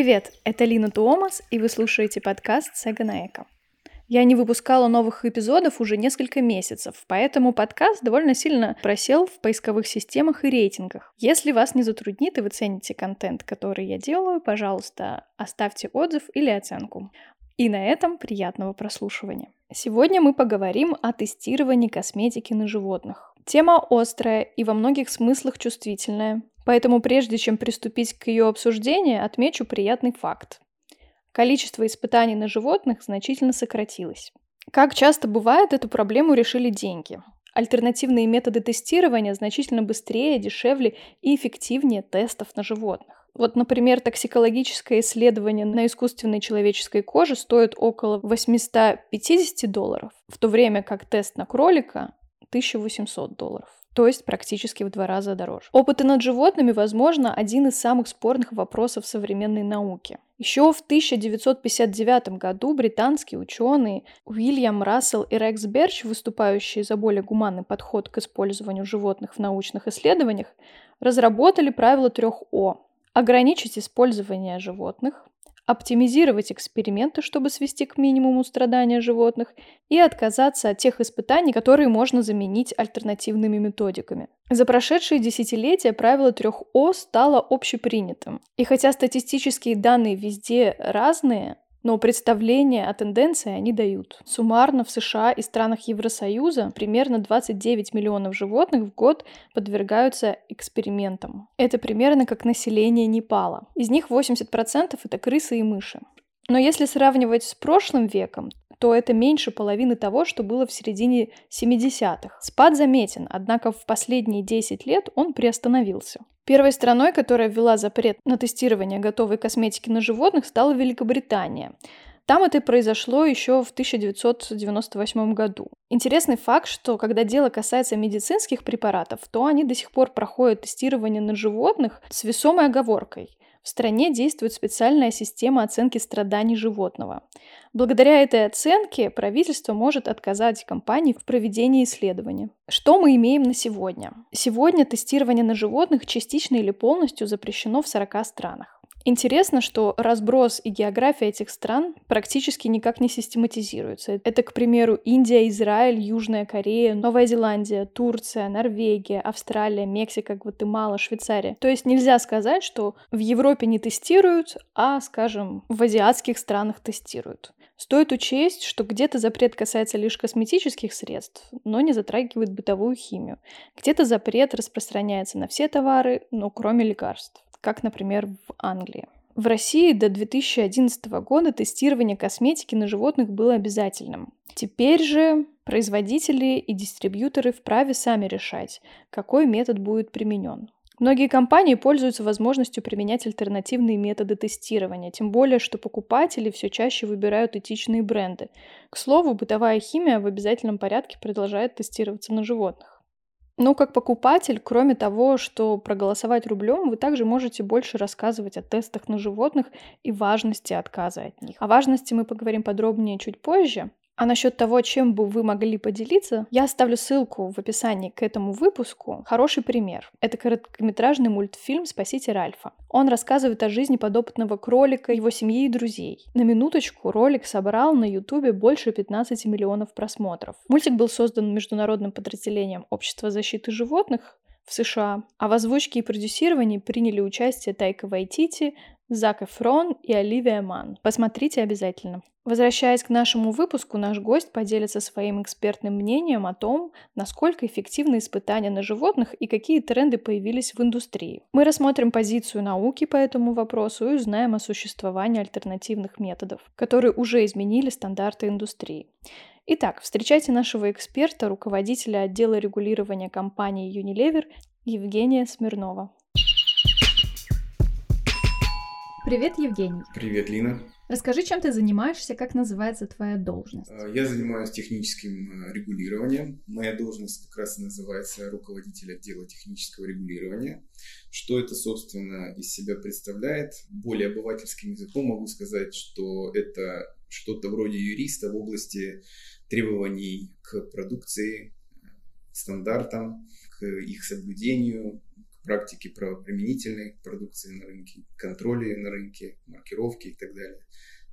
Привет, это Лина Томас, и вы слушаете подкаст «Саганаэка». Я не выпускала новых эпизодов уже несколько месяцев, поэтому подкаст довольно сильно просел в поисковых системах и рейтингах. Если вас не затруднит и вы цените контент, который я делаю, пожалуйста, оставьте отзыв или оценку. И на этом приятного прослушивания. Сегодня мы поговорим о тестировании косметики на животных. Тема острая и во многих смыслах чувствительная, поэтому прежде чем приступить к ее обсуждению, отмечу приятный факт. Количество испытаний на животных значительно сократилось. Как часто бывает, эту проблему решили деньги. Альтернативные методы тестирования значительно быстрее, дешевле и эффективнее тестов на животных. Вот, например, токсикологическое исследование на искусственной человеческой коже стоит около $850, в то время как тест на кролика $1800, то есть практически в 2 раза дороже. Опыты над животными, возможно, один из самых спорных вопросов современной науки. Еще в 1959 году британские ученые Уильям Рассел и Рекс Берч, выступающие за более гуманный подход к использованию животных в научных исследованиях, разработали правило 3О. Ограничить использование животных, оптимизировать эксперименты, чтобы свести к минимуму страдания животных, и отказаться от тех испытаний, которые можно заменить альтернативными методиками. За прошедшие десятилетия правило 3О стало общепринятым. И хотя статистические данные везде разные, но представления о тенденции они дают. Суммарно в США и странах Евросоюза примерно 29 миллионов животных в год подвергаются экспериментам. Это примерно как население Непала. Из них 80% это крысы и мыши. Но если сравнивать с прошлым веком, то это меньше половины того, что было в середине 70-х. Спад заметен, однако в последние 10 лет он приостановился. Первой страной, которая ввела запрет на тестирование готовой косметики на животных, стала Великобритания. Там это произошло еще в 1998 году. Интересный факт, что когда дело касается медицинских препаратов, то они до сих пор проходят тестирование на животных с весомой оговоркой. В стране действует специальная система оценки страданий животного. Благодаря этой оценке правительство может отказать компании в проведении исследования. Что мы имеем на сегодня? Сегодня тестирование на животных частично или полностью запрещено в 40 странах. Интересно, что разброс и география этих стран практически никак не систематизируются. Это, к примеру, Индия, Израиль, Южная Корея, Новая Зеландия, Турция, Норвегия, Австралия, Мексика, Гватемала, Швейцария. То есть нельзя сказать, что в Европе не тестируют, а, скажем, в азиатских странах тестируют. Стоит учесть, что где-то запрет касается лишь косметических средств, но не затрагивает бытовую химию. Где-то запрет распространяется на все товары, но кроме лекарств, как, например, в Англии. В России до 2011 года тестирование косметики на животных было обязательным. Теперь же производители и дистрибьюторы вправе сами решать, какой метод будет применен. Многие компании пользуются возможностью применять альтернативные методы тестирования, тем более, что покупатели все чаще выбирают этичные бренды. К слову, бытовая химия в обязательном порядке продолжает тестироваться на животных. Но как покупатель, кроме того, что проголосовать рублем, вы также можете больше рассказывать о тестах на животных и важности отказа от них. О важности мы поговорим подробнее чуть позже. А насчет того, чем бы вы могли поделиться, я оставлю ссылку в описании к этому выпуску. Хороший пример. Это короткометражный мультфильм «Спасите Ральфа». Он рассказывает о жизни подопытного кролика, его семьи и друзей. На минуточку, ролик собрал на Ютубе больше 15 миллионов просмотров. Мультик был создан международным подразделением Общества защиты животных в США, а в озвучке и продюсировании приняли участие Тайка Вайтити, Зак Эфрон и Оливия Ман. Посмотрите обязательно. Возвращаясь к нашему выпуску, наш гость поделится своим экспертным мнением о том, насколько эффективны испытания на животных и какие тренды появились в индустрии. Мы рассмотрим позицию науки по этому вопросу и узнаем о существовании альтернативных методов, которые уже изменили стандарты индустрии. Итак, встречайте нашего эксперта, руководителя отдела регулирования компании «Юнилевер» Евгения Смирнова. Привет, Евгений. Привет, Лина. Расскажи, чем ты занимаешься, как называется твоя должность? Я занимаюсь техническим регулированием. Моя должность как раз и называется руководитель отдела технического регулирования. Что это, собственно, из себя представляет? Более обывательским языком могу сказать, что это что-то вроде юриста в области требований к продукции, к стандартам, к их соблюдению, практики правоприменительной продукции на рынке, контроля на рынке, маркировки и так далее.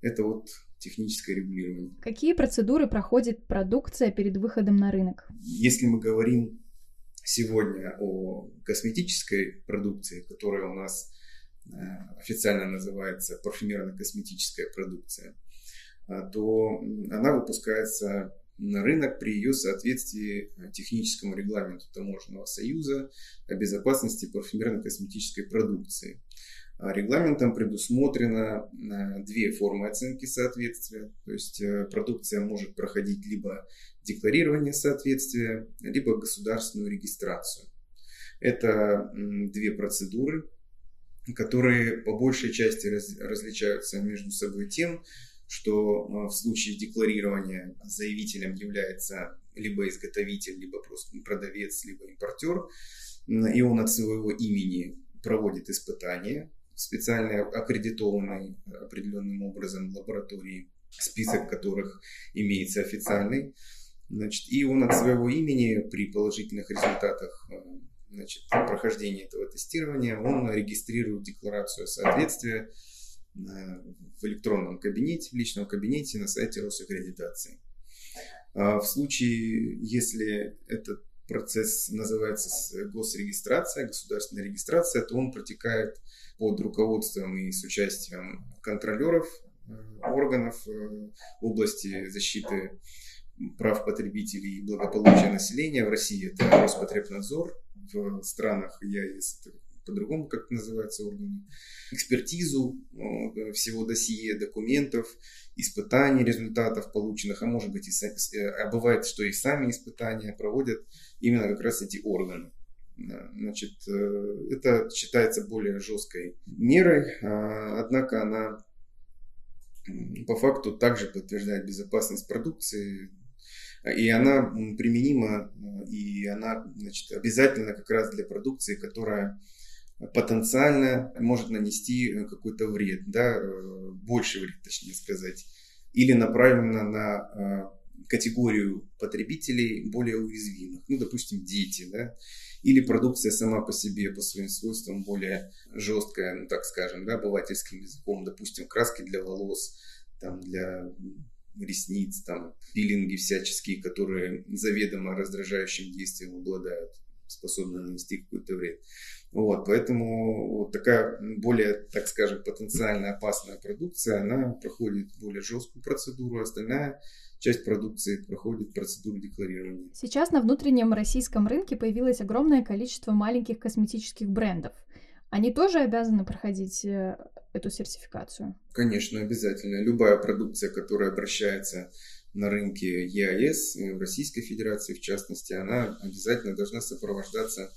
Это вот техническое регулирование. Какие процедуры проходит продукция перед выходом на рынок? Если мы говорим сегодня о косметической продукции, которая у нас официально называется парфюмерно-косметическая продукция, то она выпускается на рынок при ее соответствии техническому регламенту Таможенного союза о безопасности парфюмерно-косметической продукции. Регламентом предусмотрено две формы оценки соответствия, то есть продукция может проходить либо декларирование соответствия, либо государственную регистрацию. Это две процедуры, которые по большей части различаются между собой тем, что в случае декларирования заявителем является либо изготовитель, либо просто продавец, либо импортер, и он от своего имени проводит испытания в специально аккредитованной определенным образом лаборатории, список которых имеется официальный. Значит, и он от своего имени при положительных результатах прохождения этого тестирования он регистрирует декларацию соответствия в электронном кабинете, в личном кабинете на сайте Росаккредитации. В случае, если этот процесс называется госрегистрация, государственная регистрация, то он протекает под руководством и с участием контролеров органов в области защиты прав потребителей и благополучия населения. В России это Роспотребнадзор, в странах ЕАЭС это по-другому как называются органы, экспертизу всего досье, документов, испытаний, результатов полученных, а может быть, а бывает, что и сами испытания проводят именно как раз эти органы. Значит, это считается более жесткой мерой, однако она по факту также подтверждает безопасность продукции, и она применима, и она обязательна как раз для продукции, которая потенциально может нанести какой-то вред, да, больше вред, точнее сказать, или направлено на категорию потребителей более уязвимых, ну, допустим, дети, да, или продукция сама по себе, по своим свойствам более жесткая, ну, так скажем, да, обывательским языком, допустим, краски для волос, там, для ресниц, там, пилинги всяческие, которые заведомо раздражающим действием обладают, способны нанести какой-то вред. Вот, поэтому вот такая более, так скажем, потенциально опасная продукция, она проходит более жесткую процедуру, остальная часть продукции проходит процедуру декларирования. Сейчас на внутреннем российском рынке появилось огромное количество маленьких косметических брендов. Они тоже обязаны проходить эту сертификацию? Конечно, обязательно. Любая продукция, которая обращается на рынке ЕАЭС, в Российской Федерации в частности, она обязательно должна сопровождаться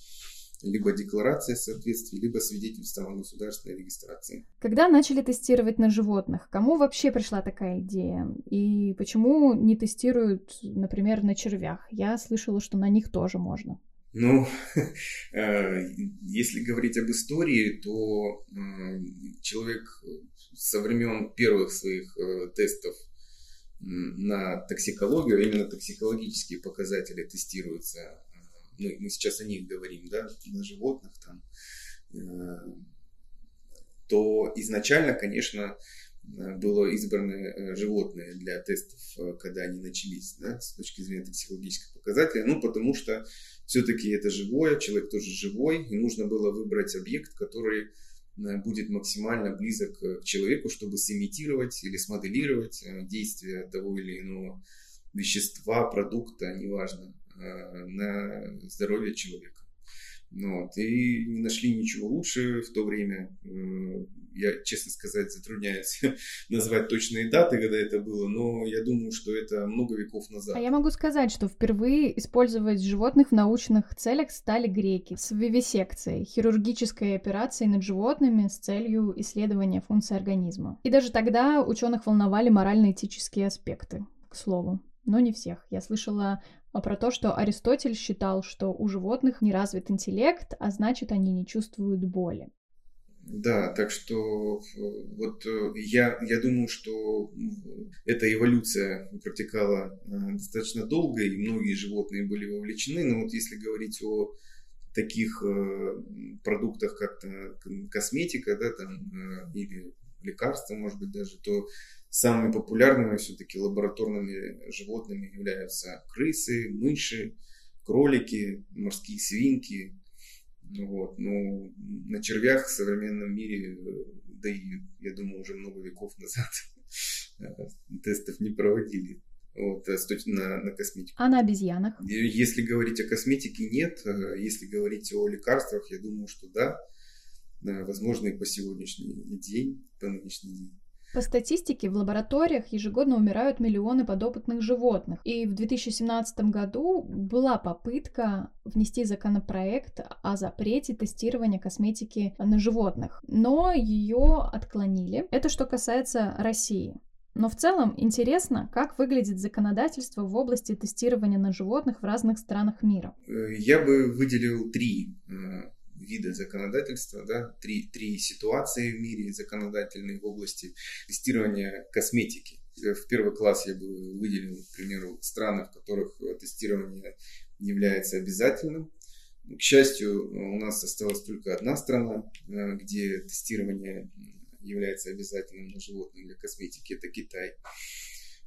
либо декларацией соответствия, либо свидетельством о государственной регистрации. Когда начали тестировать на животных? Кому вообще пришла такая идея? И почему не тестируют, например, на червях? Я слышала, что на них тоже можно. Ну, если говорить об истории, то человек со времен первых своих тестов на токсикологию, именно токсикологические показатели тестируются, мы сейчас о них говорим, да, на животных, там, то изначально, конечно, было избраны животные для тестов, когда они начались, да, с точки зрения токсикологических показателей, ну, потому что все-таки это живое, человек тоже живой, и нужно было выбрать объект, который будет максимально близок к человеку, чтобы сымитировать или смоделировать действие того или иного вещества, продукта, неважно, на здоровье человека. Вот. И не нашли ничего лучше в то время. Я, честно сказать, затрудняюсь назвать точные даты, когда это было, но я думаю, что это много веков назад. А я могу сказать, что впервые использовать животных в научных целях стали греки с вивисекцией, хирургической операцией над животными с целью исследования функций организма. И даже тогда ученых волновали морально-этические аспекты, к слову. Но не всех. Я слышала про то, что Аристотель считал, что у животных не развит интеллект, а значит, они не чувствуют боли. Да, так что вот я думаю, что эта эволюция протекала достаточно долго, и многие животные были вовлечены. Но вот если говорить о таких продуктах, как косметика, да, там, или лекарства, может быть, даже, то самыми популярными все-таки лабораторными животными являются крысы, мыши, кролики, морские свинки. Вот. Ну, на червях в современном мире, да и, я думаю, уже много веков назад тестов не проводили. Вот, на косметику. А на обезьянах? Если говорить о косметике, нет. Если говорить о лекарствах, я думаю, что да. Возможно, и по сегодняшний день, по нынешний день. По статистике, в лабораториях ежегодно умирают миллионы подопытных животных. И в 2017 году была попытка внести законопроект о запрете тестирования косметики на животных, но ее отклонили. Это что касается России. Но в целом интересно, как выглядит законодательство в области тестирования на животных в разных странах мира. Я бы выделил три вида законодательства, да, три ситуации в мире законодательной в области тестирования косметики. В первый класс я бы выделил, к примеру, страны, в которых тестирование является обязательным. К счастью, у нас осталась только одна страна, где тестирование является обязательным на животных для косметики, это Китай.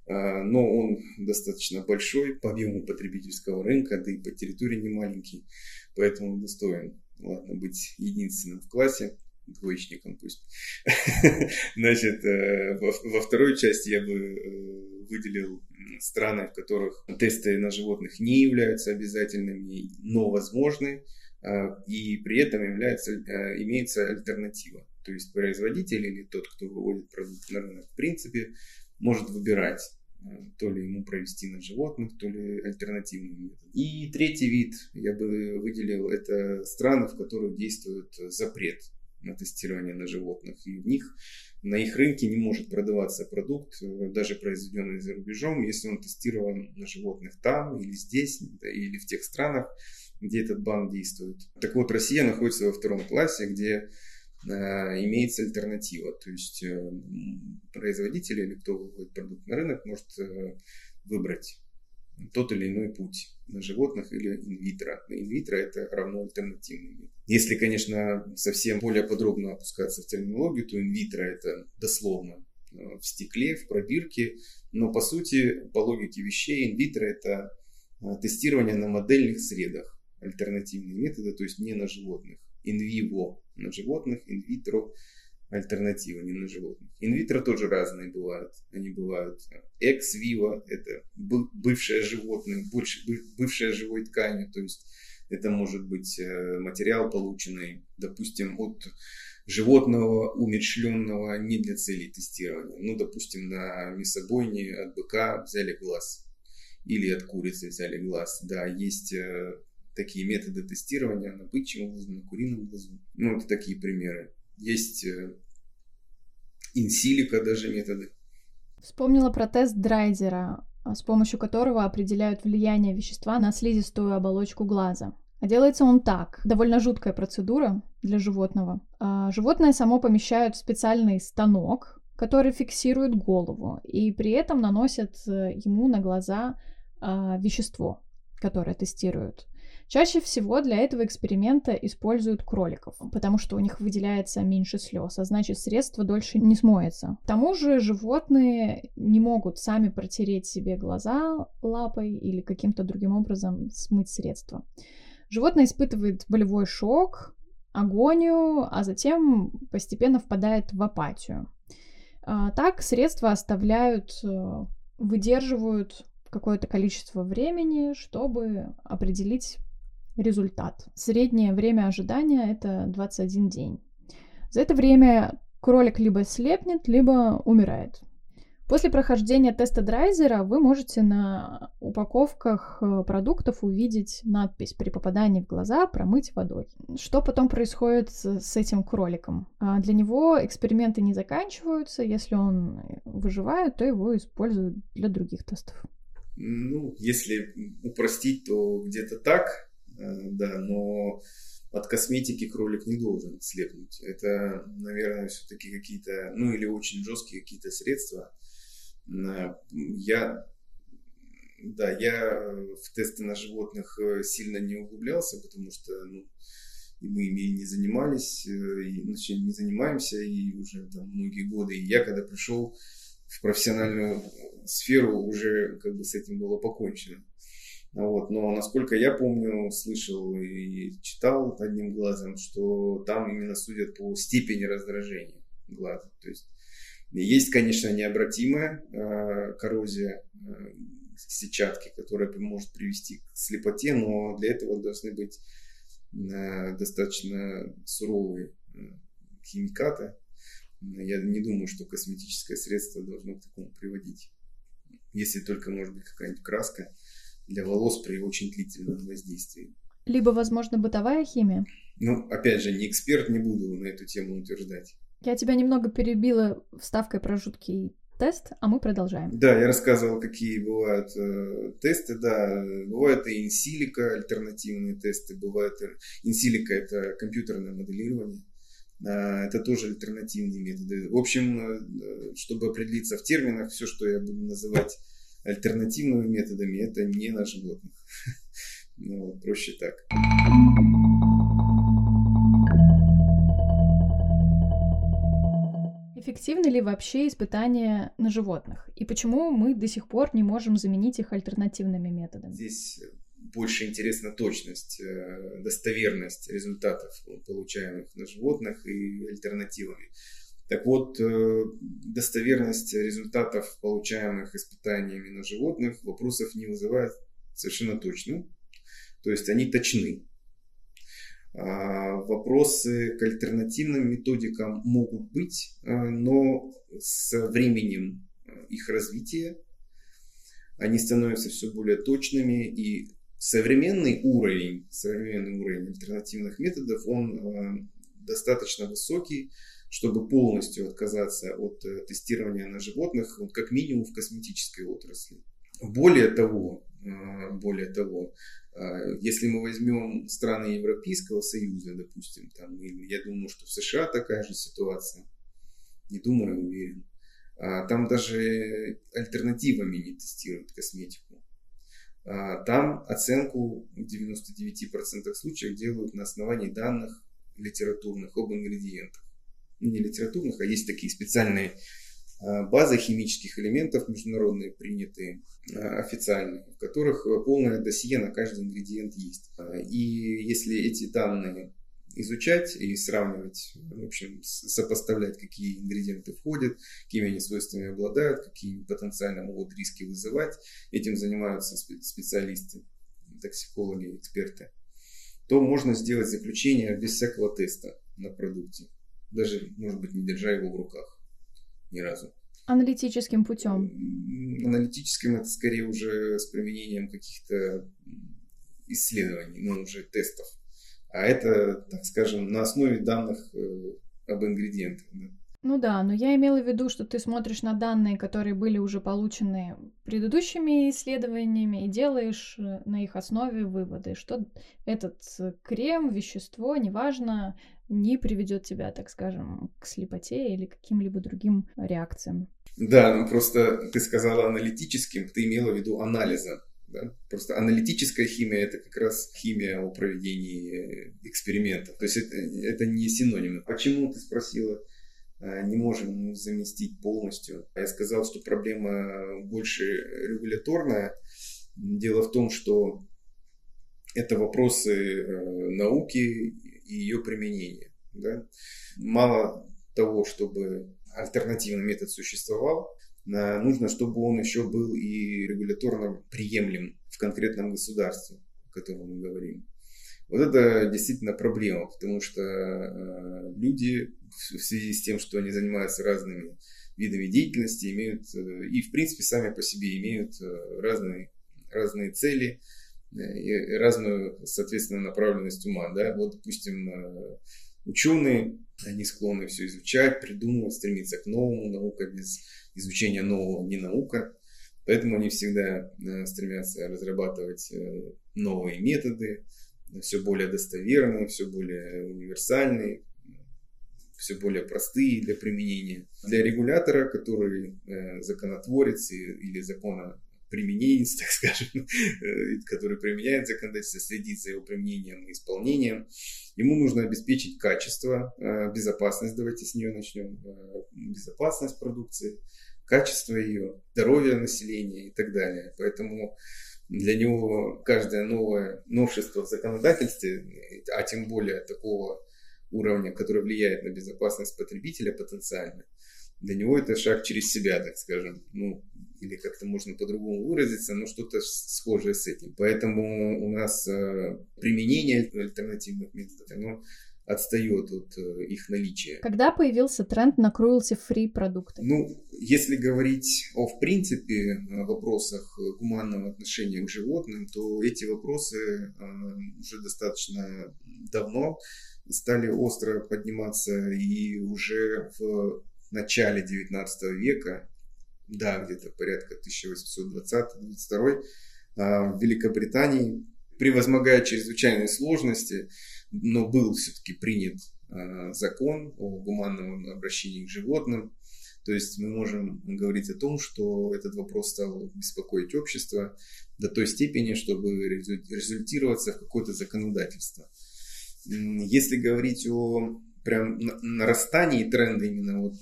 Но он достаточно большой по объему потребительского рынка, да и по территории не маленький, поэтому достоин, ладно, быть единственным в классе, двоечником пусть. Значит, во второй части я бы выделил страны, в которых тесты на животных не являются обязательными, но возможны, и при этом имеется альтернатива. То есть производитель или тот, кто выводит продукт на рынок, в принципе, может выбирать, то ли ему провести на животных, то ли альтернативный метод. И третий вид я бы выделил, это страны, в которых действует запрет на тестирование на животных. И в них, на их рынке не может продаваться продукт, даже произведенный за рубежом, если он тестирован на животных там или здесь, или в тех странах, где этот бан действует. Так вот, Россия находится во втором классе, где имеется альтернатива, то есть производитель или кто выводит продукт на рынок может выбрать тот или иной путь на животных или инвитро. Инвитро это равно альтернативный. Если, конечно, совсем более подробно опускаться в терминологию, то инвитро это дословно в стекле, в пробирке, но по сути, по логике вещей, инвитро это тестирование на модельных средах, альтернативные методы, то есть не на животных. Инвиво на животных, инвитро альтернатива не на животных. Инвитро тоже разные бывают. Они бывают экс-виво, это бывшее животное, бывшая живой ткань, то есть это может быть материал, полученный, допустим, от животного, умерщвленного не для целей тестирования. Ну, допустим, на мясобойне от быка взяли глаз или от курицы взяли глаз. Да, есть такие методы тестирования на бычьем глазу, на курином глазу. Ну, это такие примеры. Есть инсилика даже методы. Вспомнила про тест Драйдера, с помощью которого определяют влияние вещества на слизистую оболочку глаза. А делается он так. Довольно жуткая процедура для животного. Животное само помещают в специальный станок, который фиксирует голову, и при этом наносят ему на глаза вещество, которое тестируют. Чаще всего для этого эксперимента используют кроликов, потому что у них выделяется меньше слез, а значит средство дольше не смоется. К тому же животные не могут сами протереть себе глаза лапой или каким-то другим образом смыть средство. Животное испытывает болевой шок, агонию, а затем постепенно впадает в апатию. Так средства выдерживают какое-то количество времени, чтобы определить результат. Среднее время ожидания — это 21 день. За это время кролик либо слепнет, либо умирает. После прохождения теста Драйзера вы можете на упаковках продуктов увидеть надпись «При попадании в глаза промыть водой». Что потом происходит с этим кроликом? Для него эксперименты не заканчиваются. Если он выживает, то его используют для других тестов. Ну, если упростить, то где-то так, да, но от косметики кролик не должен слепнуть. Это, наверное, все-таки какие-то, ну или очень жесткие какие-то средства. Я Да, я в тесты на животных сильно не углублялся, потому что мы ими не занимались, не занимаемся, и уже многие годы. И я, когда пришел в профессиональную сферу, уже как бы с этим было покончено. Но насколько я помню, слышал и читал одним глазом, что там именно судят по степени раздражения глаза. То есть есть, конечно, необратимая коррозия сетчатки, которая может привести к слепоте, но для этого должны быть достаточно суровые химикаты. Я не думаю, что косметическое средство должно к такому приводить. Если только, может быть, какая-нибудь краска для волос при очень длительном воздействии. Либо, возможно, бытовая химия. Опять же, не эксперт, не буду на эту тему утверждать. Я тебя немного перебила вставкой про жуткий тест, а мы продолжаем. Да, я рассказывал, какие бывают тесты. Да, бывают и инсилика, альтернативные тесты. Бывают инсилика — это компьютерное моделирование. Это тоже альтернативные методы. В общем, чтобы определиться в терминах, все, что я буду называть альтернативными методами, это не на животных. Проще так. Эффективны ли вообще испытания на животных? И почему мы до сих пор не можем заменить их альтернативными методами? Здесь больше интересна точность, достоверность результатов, получаемых на животных, и альтернативами. Так вот, достоверность результатов, получаемых испытаниями на животных, вопросов не вызывает совершенно точно. То есть они точны. Вопросы к альтернативным методикам могут быть, но со временем их развития они становятся все более точными, и современный уровень альтернативных методов, он достаточно высокий, чтобы полностью отказаться от тестирования на животных, как минимум в косметической отрасли. Более того, если мы возьмем страны Европейского Союза, допустим, я думаю, что в США такая же ситуация, не думаю, уверен, там даже альтернативами не тестируют косметику. Там оценку в 99% случаев делают на основании данных литературных об ингредиентах. Не литературных, а есть такие специальные базы химических элементов, международные, принятые, официальные, в которых полное досье на каждый ингредиент есть. И если эти данные изучать и сравнивать, в общем, сопоставлять, какие ингредиенты входят, какими они свойствами обладают, какие потенциально могут риски вызывать, этим занимаются специалисты, токсикологи, эксперты, то можно сделать заключение без всякого теста на продукте, даже, может быть, не держа его в руках ни разу. Аналитическим путем? Аналитическим — это скорее уже с применением каких-то исследований, уже тестов. А это, так скажем, на основе данных об ингредиентах. Да? Но я имела в виду, что ты смотришь на данные, которые были уже получены предыдущими исследованиями, и делаешь на их основе выводы, что этот крем, вещество, неважно, не приведет тебя, так скажем, к слепоте или к каким-либо другим реакциям. Да, просто ты сказала аналитическим, ты имела в виду анализа. Да? Просто аналитическая химия — это как раз химия о проведении экспериментов. То есть это не синонимы. Почему, ты спросила, не можем заместить полностью? Я сказал, что проблема больше регуляторная. Дело в том, что это вопросы науки и ее применения. Да? Мало того, чтобы альтернативный метод существовал, нужно, чтобы он еще был и регуляторно приемлем в конкретном государстве, о котором мы говорим. Вот это действительно проблема, потому что люди в связи с тем, что они занимаются разными видами деятельности, имеют и, в принципе, сами по себе имеют разные цели и разную, соответственно, направленность ума. Да? Допустим, ученые, они склонны все изучать, придумывать, стремиться к новому. Наука без изучения нового не наука. Поэтому они всегда стремятся разрабатывать новые методы, все более достоверные, все более универсальные, все более простые для применения. Для регулятора, который законотворец или закона примененец, так скажем, который применяет законодательство, следит за его применением и исполнением. Ему нужно обеспечить качество, безопасность, давайте с нее начнем, безопасность продукции, качество ее, здоровье населения и так далее. Поэтому для него каждое новое новшество в законодательстве, а тем более такого уровня, который влияет на безопасность потребителя потенциально, для него это шаг через себя, так скажем, ну, или как-то можно по-другому выразиться, но что-то схожее с этим. Поэтому у нас применение альтернативных методов, оно отстает от их наличия. Когда появился тренд на cruelty-free продукты? Ну, если говорить о, в принципе, вопросах гуманного отношения к животным, то эти вопросы уже достаточно давно стали остро подниматься, и уже в начале 19 века, да, где-то порядка 1820-22, в Великобритании, превозмогая чрезвычайные сложности, но был все-таки принят закон о гуманном обращении к животным. То есть мы можем говорить о том, что этот вопрос стал беспокоить общество до той степени, чтобы результироваться в какое-то законодательство. Если говорить о прям нарастании тренда именно вот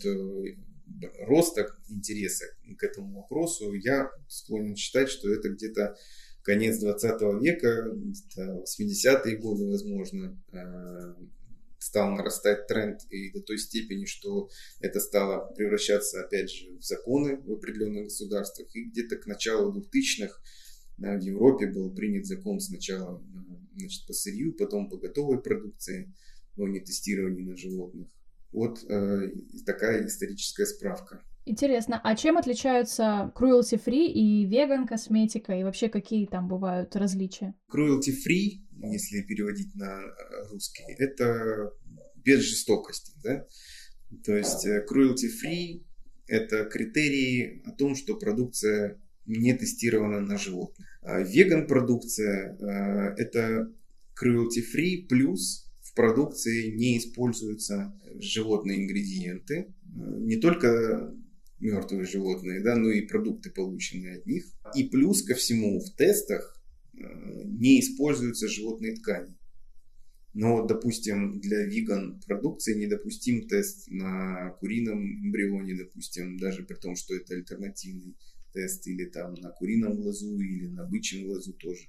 роста интереса к этому вопросу, я склонен считать, что это где-то конец 20 века, 80-е годы, возможно, стал нарастать тренд и до той степени, что это стало превращаться, опять же, в законы в определенных государствах. И где-то к началу 2000-х в Европе был принят закон сначала, значит, по сырью, потом по готовой продукции, но не тестирование на животных. Вот такая историческая справка. Интересно, а чем отличаются cruelty-free и веган-косметика, и вообще какие там бывают различия? Cruelty-free, если переводить на русский, это без жестокости, да? То есть cruelty-free – это критерии о том, что продукция не тестирована на животных. А веган-продукция – это cruelty-free плюс в продукции не используются животные ингредиенты, не только мертвые животные, да, но и продукты, полученные от них. И плюс ко всему в тестах не используются животные ткани. Но, допустим, для веган продукции недопустим тест на курином эмбрионе, допустим, даже при том, что это альтернативный тест, или там на курином глазу, или на бычьем глазу тоже.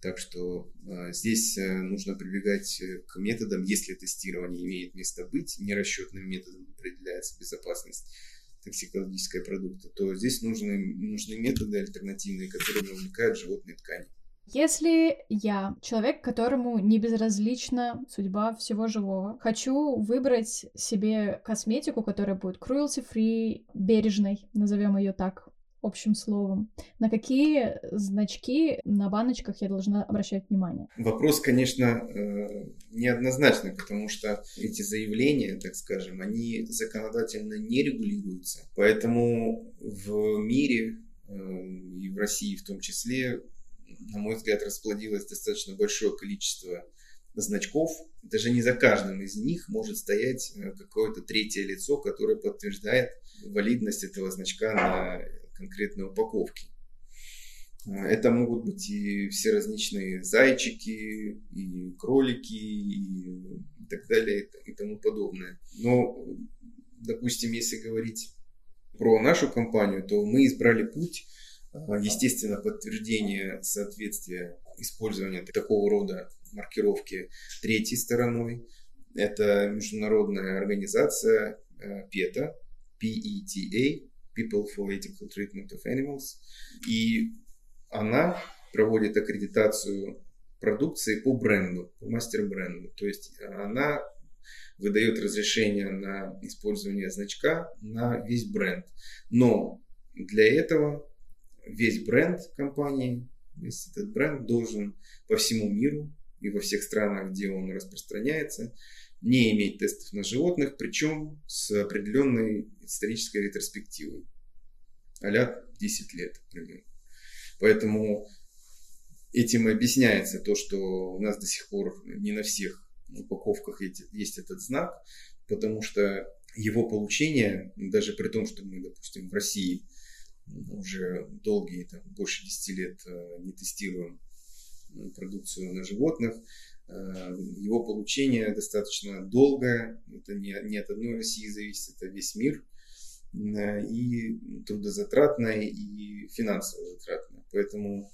Так что здесь нужно прибегать к методам, если тестирование имеет место быть, нерасчетным методом определяется безопасность токсикологического продукта, то здесь нужны методы альтернативные, которые вовлекают животные ткани. Если я, человек, которому не безразлична судьба всего живого, хочу выбрать себе косметику, которая будет cruelty-free, бережной, назовем ее так, общим словом, на какие значки на баночках я должна обращать внимание? Вопрос, конечно, неоднозначный, потому что эти заявления, так скажем, они законодательно не регулируются. Поэтому в мире и в России в том числе, на мой взгляд, расплодилось достаточно большое количество значков. Даже не за каждым из них может стоять какое-то третье лицо, которое подтверждает валидность этого значка на конкретной упаковки. Это могут быть и все различные зайчики, и кролики, и так далее, и тому подобное. Но, допустим, если говорить про нашу компанию, то мы избрали путь, естественно, подтверждения соответствия использования такого рода маркировки третьей стороной. Это международная организация ПЕТА, P-E-T-A, People for Ethical Treatment of Animals, и она проводит аккредитацию продукции по бренду, по мастер-бренду. То есть она выдает разрешение на использование значка на весь бренд. Но для этого весь бренд компании, весь этот бренд должен по всему миру и во всех странах, где он распространяется, не иметь тестов на животных, причем с определенной исторической ретроспективой, а-ля 10 лет, например. Поэтому этим и объясняется то, что у нас до сих пор не на всех упаковках есть этот знак, потому что его получение, даже при том, что мы, допустим, в России уже долгие, там, больше 10 лет не тестируем продукцию на животных. Его получение достаточно долгое, это не от одной России зависит, это весь мир. И трудозатратное, и финансово затратное. Поэтому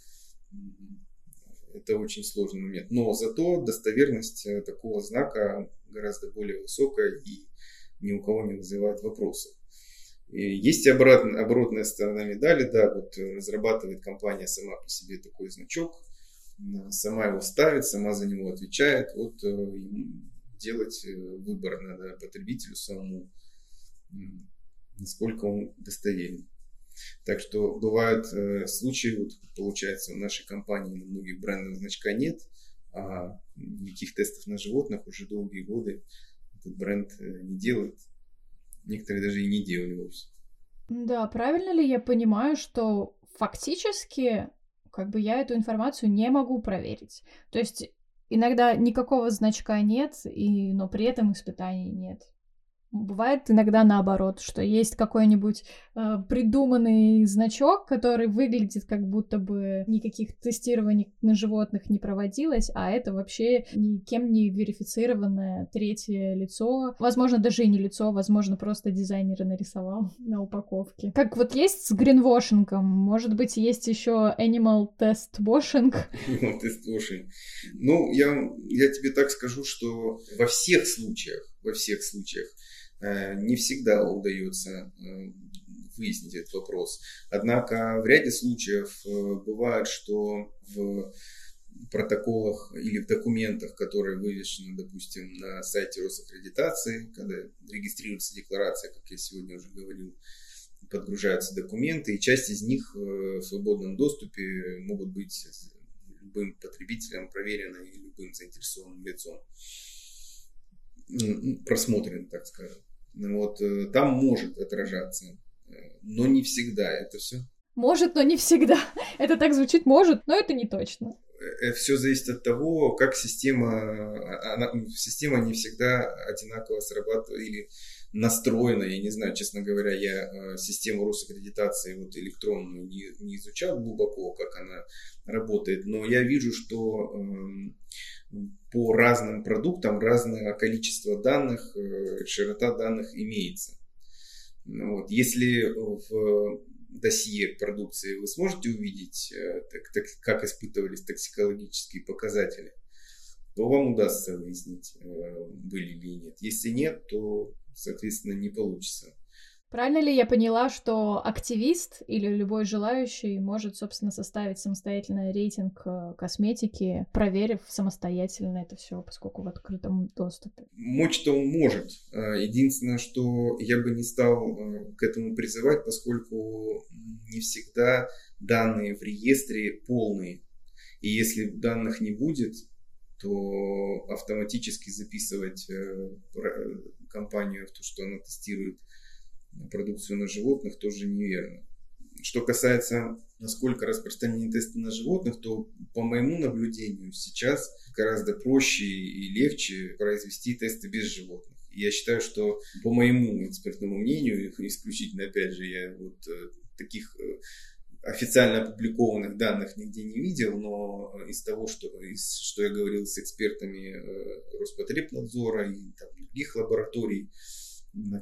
это очень сложный момент. Но зато достоверность такого знака гораздо более высокая и ни у кого не вызывает вопросов. Есть и оборотная сторона медали. Да, вот разрабатывает компания сама по себе такой значок, сама его ставит, сама за него отвечает. Вот делать выбор надо потребителю самому, насколько он достоверен. Так что бывают случаи, вот получается, в нашей компании на многих брендов значка нет, а никаких тестов на животных уже долгие годы этот бренд не делает. Некоторые даже и не делали вовсе. Да, правильно ли я понимаю, что фактически как бы я эту информацию не могу проверить? То есть иногда никакого значка нет, но при этом испытаний нет. Бывает иногда наоборот, что есть какой-нибудь придуманный значок, который выглядит как будто бы никаких тестирований на животных не проводилось, а это вообще никем не верифицированное третье лицо. Возможно, даже и не лицо, возможно, просто дизайнер нарисовал на упаковке. Как вот есть с гринвошингом, может быть, есть еще animal test washing. Ну, я тебе так скажу, что во всех случаях, не всегда удается выяснить этот вопрос. Однако в ряде случаев бывает, что в протоколах или в документах, которые вывешены, допустим, на сайте Росаккредитации, когда регистрируется декларация, как я сегодня уже говорил, подгружаются документы, и часть из них в свободном доступе могут быть любым потребителем проверены и любым заинтересованным лицом просмотрен, так скажем. Вот там может отражаться, но не всегда это все. Может, но не всегда. Это так звучит, может, но это не точно. Все зависит от того, как система не всегда одинаково срабатывает или настроена. Я не знаю, честно говоря, я систему Росаккредитации вот электронную не изучал глубоко, как она работает, но я вижу, что по разным продуктам разное количество данных, широта данных имеется. Вот. Если в досье продукции вы сможете увидеть, как испытывались токсикологические показатели, то вам удастся выяснить, были или нет. Если нет, то, соответственно, не получится. Правильно ли я поняла, что активист или любой желающий может, собственно, составить самостоятельно рейтинг косметики, проверив самостоятельно это все, поскольку в открытом доступе? Мочь-то он может. Единственное, что я бы не стал к этому призывать, поскольку не всегда данные в реестре полные. И если данных не будет, то автоматически записывать компанию в то, что она тестирует продукцию на животных, тоже неверно. Что касается, насколько распространены тесты на животных, то по моему наблюдению сейчас гораздо проще и легче произвести тесты без животных. Я считаю, что по моему экспертному мнению, исключительно, опять же, я вот таких официально опубликованных данных нигде не видел, но из того, что я говорил с экспертами Роспотребнадзора и там других лабораторий,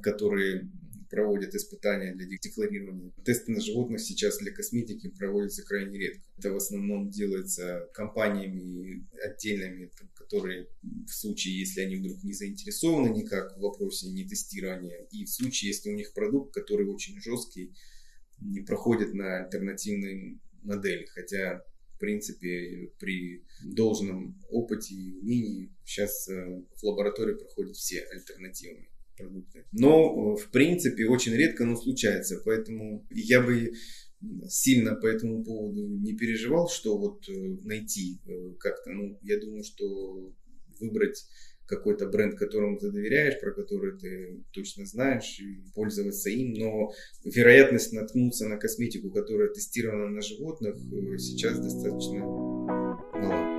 которые проводят испытания для декларирования. Тесты на животных сейчас для косметики проводятся крайне редко. Это в основном делается компаниями отдельными, которые в случае, если они вдруг не заинтересованы никак в вопросе нетестирования, и в случае, если у них продукт, который очень жесткий, не проходит на альтернативной модели. Хотя, в принципе, при должном опыте и умении сейчас в лаборатории проходят все альтернативные продукты. Но, в принципе, очень редко, но случается. Поэтому я бы сильно по этому поводу не переживал, что вот найти как-то. Ну, я думаю, что выбрать какой-то бренд, которому ты доверяешь, про который ты точно знаешь, и пользоваться им. Но вероятность наткнуться на косметику, которая тестирована на животных, сейчас достаточно мала.